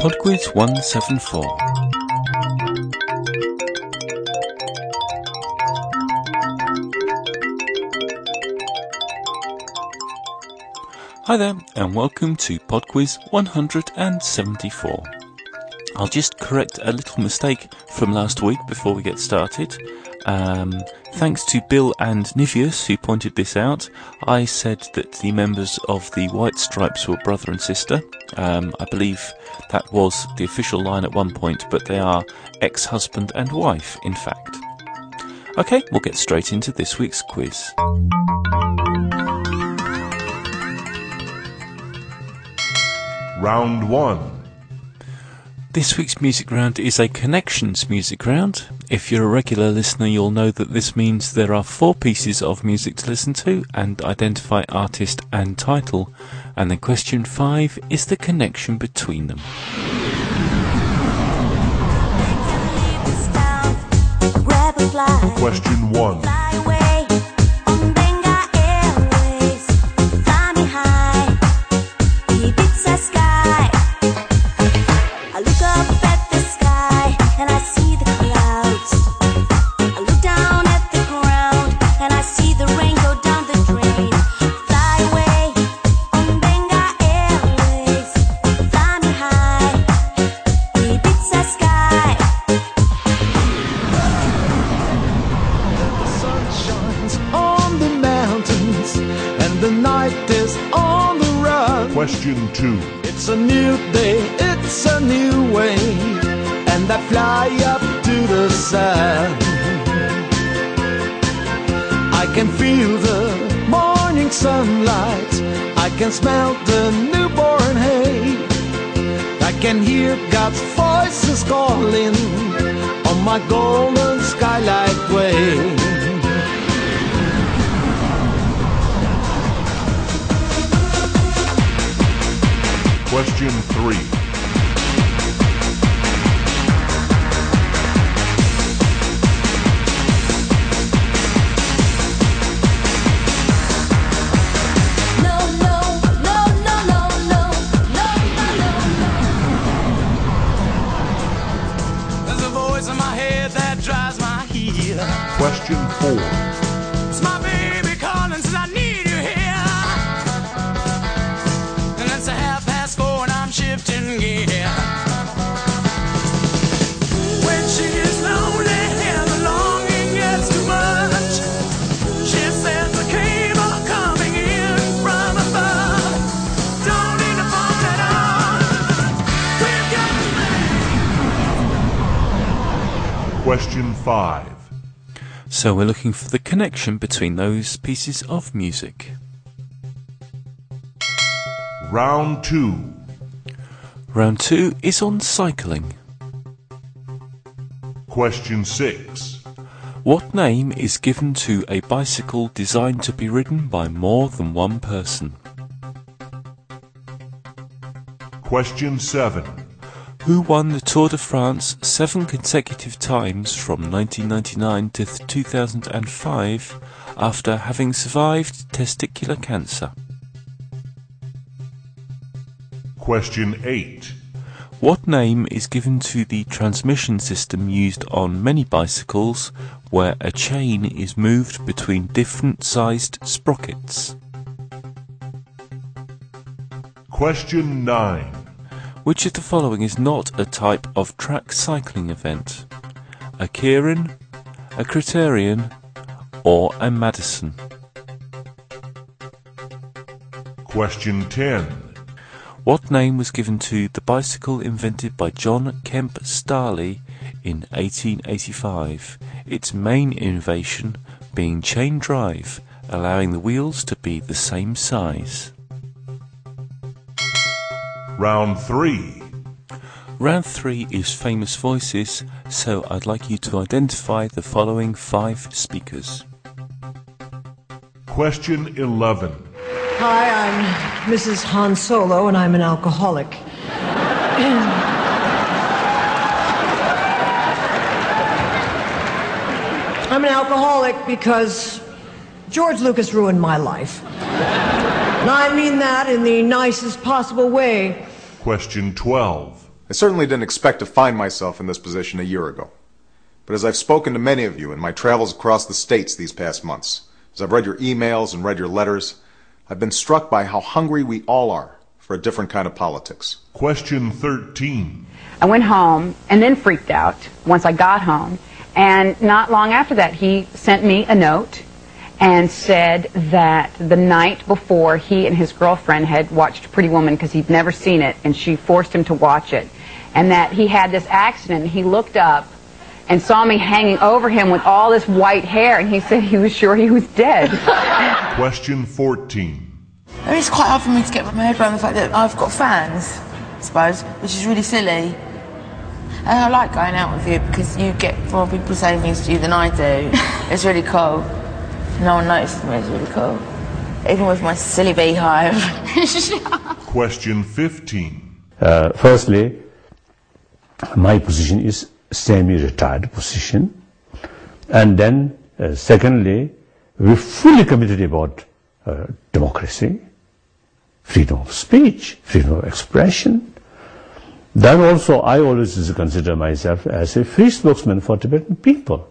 PodQuiz 174. Hi there, and welcome to PodQuiz 174. I'll just correct a little mistake from last week before we get started. Thanks to Bill and Niveus who pointed this out. I said that the members of the White Stripes were brother and sister. I believe that was the official line at one point, but they are ex-husband and wife, in fact. Okay, we'll get straight into this week's quiz. Round 1. This week's music round is a connections music round. If you're a regular listener, you'll know that this means there are 4 pieces of music to listen to and identify artist and title. And then question 5 is the connection between them. Question 1. Question 2. It's a new day, it's a new way, and I fly up to the sun. I can feel the morning sunlight, I can smell the newborn hay, I can hear God's voices calling on my golden skylight way. Question 3. No. There's a voice in my head that drives my heel. Question 4. Question 5. So we're looking for the connection between those pieces of music. Round 2. Round 2 is on cycling. Question 6. What name is given to a bicycle designed to be ridden by more than one person? Question 7. Who won the Tour de France 7 consecutive times from 1999 to 2005 after having survived testicular cancer? Question 8. What name is given to the transmission system used on many bicycles where a chain is moved between different sized sprockets? Question 9. Which of the following is not a type of track cycling event? A Keirin, a Criterion, or a Madison? Question 10. What name was given to the bicycle invented by John Kemp Starley in 1885? Its main innovation being chain drive, allowing the wheels to be the same size. Round 3. Round 3 is famous voices, so I'd like you to identify the following 5 speakers. Question 11. Hi, I'm Mrs. Han Solo, and I'm an alcoholic. I'm an alcoholic because George Lucas ruined my life. And I mean that in the nicest possible way. Question 12. I certainly didn't expect to find myself in this position a year ago. But as I've spoken to many of you in my travels across the states these past months, as I've read your emails and read your letters, I've been struck by how hungry we all are for a different kind of politics. Question 13. I went home and then freaked out once I got home. And not long after that, he sent me a note and said that the night before, he and his girlfriend had watched Pretty Woman because he'd never seen it, and she forced him to watch it, and that he had this accident. He looked up and saw me hanging over him with all this white hair, and he said he was sure he was dead. Question 14. I mean, it's quite hard for me to get my head around the fact that I've got fans, I suppose, which is really silly. And I like going out with you because you get more people saying things to you than I do. It's really cool. No one noticed me, it's really cool. Even with my silly beehive. Question 15. Firstly, my position is semi-retired position. And then, secondly, we're fully committed about democracy, freedom of speech, freedom of expression. Then also, I always consider myself as a free spokesman for Tibetan people.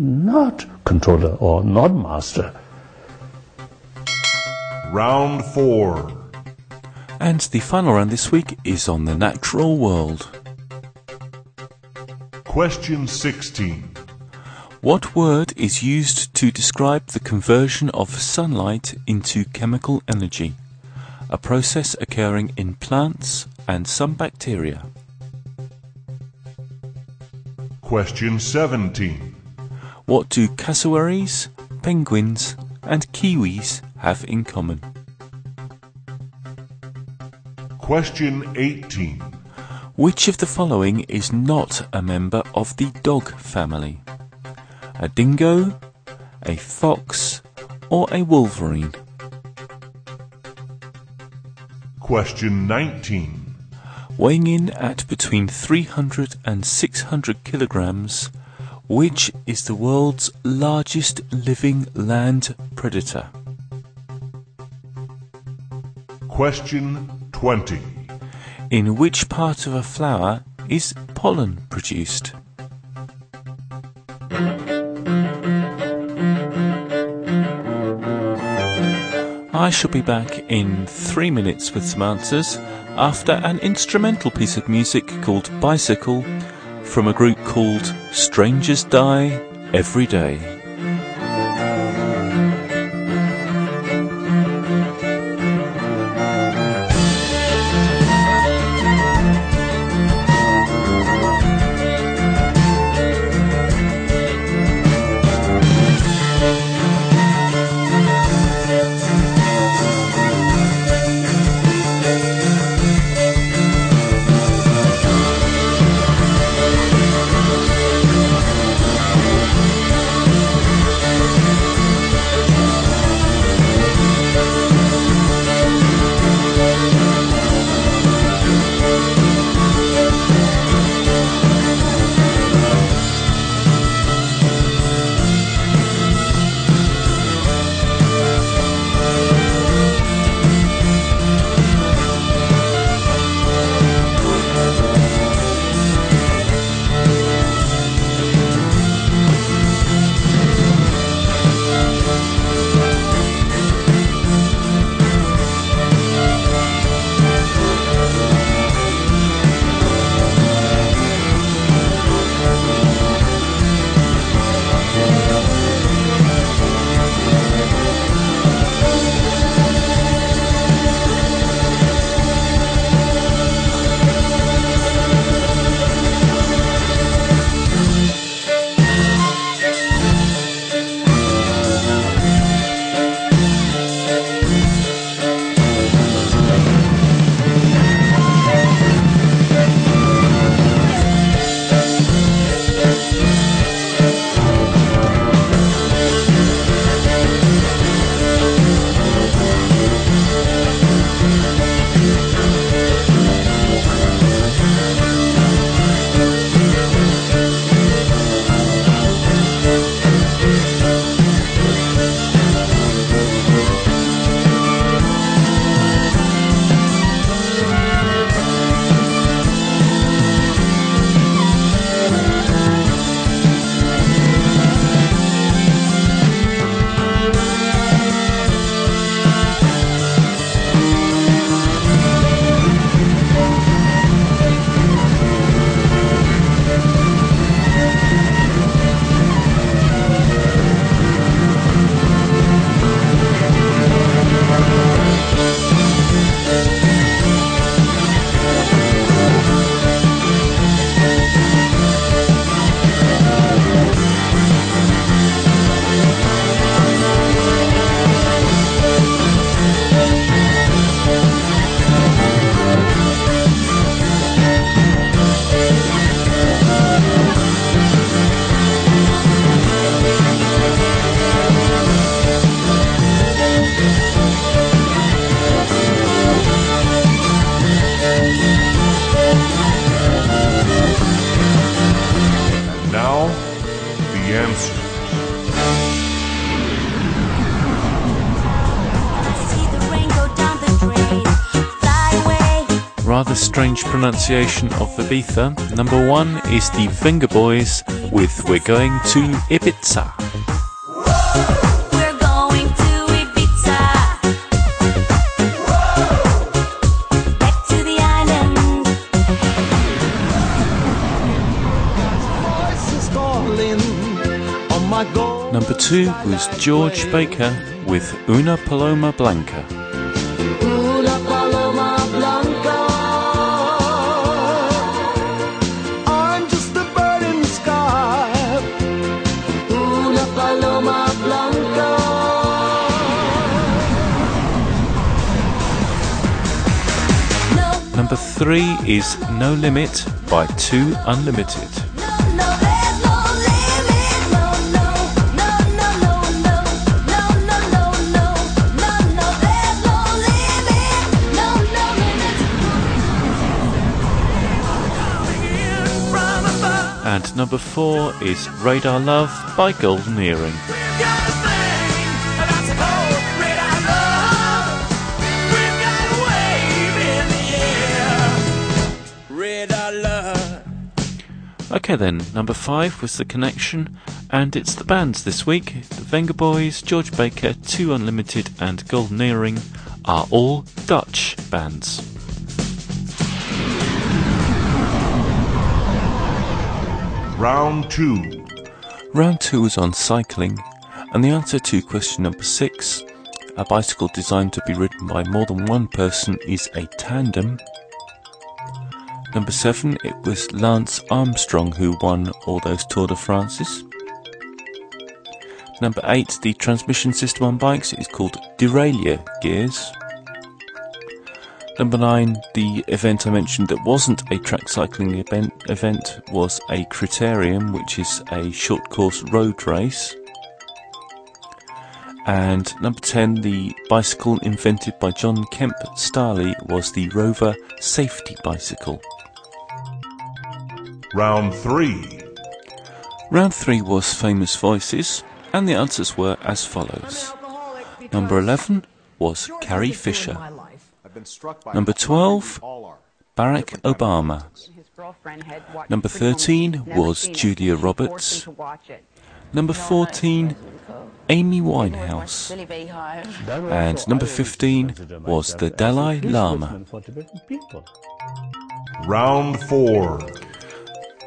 Not controller or not master. Round 4. And the final round this week is on the natural world. Question 16. What word is used to describe the conversion of sunlight into chemical energy, a process occurring in plants and some bacteria? Question 17. What do cassowaries, penguins, and kiwis have in common? Question 18. Which of the following is not a member of the dog family? A dingo, a fox, or a wolverine? Question 19. Weighing in at between 300 and 600 kilograms, which is the world's largest living land predator? Question 20. In which part of a flower is pollen produced? I shall be back in 3 minutes with some answers after an instrumental piece of music called Bicycle from a group called Strangers Die Every Day. rather strange pronunciation of the Ibiza. Number one is the Finger Boys with We're Going to Ibiza. Number two was George Baker with Una Paloma Blanca. I'm just a bird in the sky. Una Paloma Blanca. Number three is No Limit by Two Unlimited. And number four is Radar Love by Golden Earring. Okay then, number five was The Connection, and it's the bands this week. The Vengaboys, George Baker, Two Unlimited and Golden Earring are all Dutch bands. Round 2. Round 2 was on cycling, and the answer to question number 6, a bicycle designed to be ridden by more than one person, is a tandem. Number 7, it was Lance Armstrong who won all those Tour de France's. Number 8, the transmission system on bikes is called Derailleur Gears. Number 9, the event I mentioned that wasn't a track cycling event was a criterium, which is a short course road race. And number 10, the bicycle invented by John Kemp Starley was the Rover Safety Bicycle. Round 3. Round 3 was Famous Voices, and the answers were as follows. Number 11 was Carrie Fisher. Number 12, Barack Obama. Number 13 was Julia Roberts. Number 14, Amy Winehouse. And number 15 was the Dalai Lama. Round 4.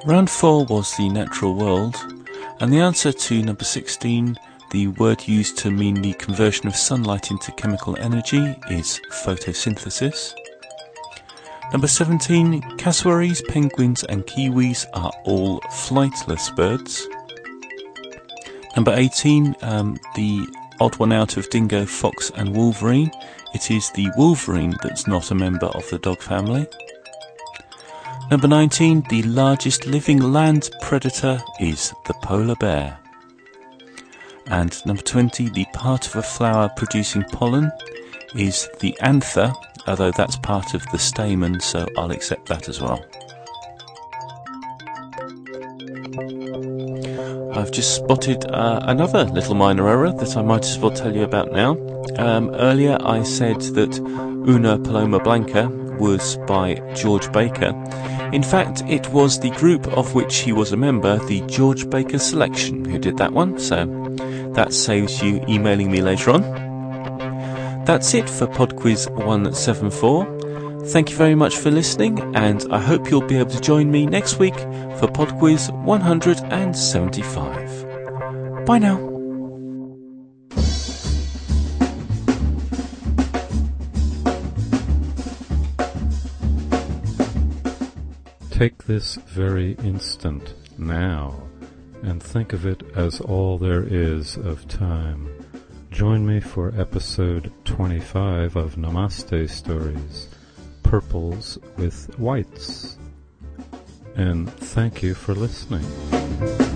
Round 4 was the natural world, and the answer to number 16, the word used to mean the conversion of sunlight into chemical energy, is photosynthesis. Number 17, cassowaries, penguins and kiwis are all flightless birds. Number 18, the odd one out of dingo, fox and wolverine. It is the wolverine that's not a member of the dog family. Number 19, the largest living land predator is the polar bear. And number 20, the part of a flower producing pollen is the anther, although that's part of the stamen, so I'll accept that as well. I've just spotted another little minor error that I might as well tell you about now. Earlier I said that Una Paloma Blanca was by George Baker. In fact, it was the group of which he was a member, the George Baker Selection, who did that one, so that saves you emailing me later on. That's it for PodQuiz 174. Thank you very much for listening, and I hope you'll be able to join me next week for PodQuiz 175. Bye now. Take this very instant now and think of it as all there is of time. Join me for episode 25 of Namaste Stories, Purples with Whites. And thank you for listening.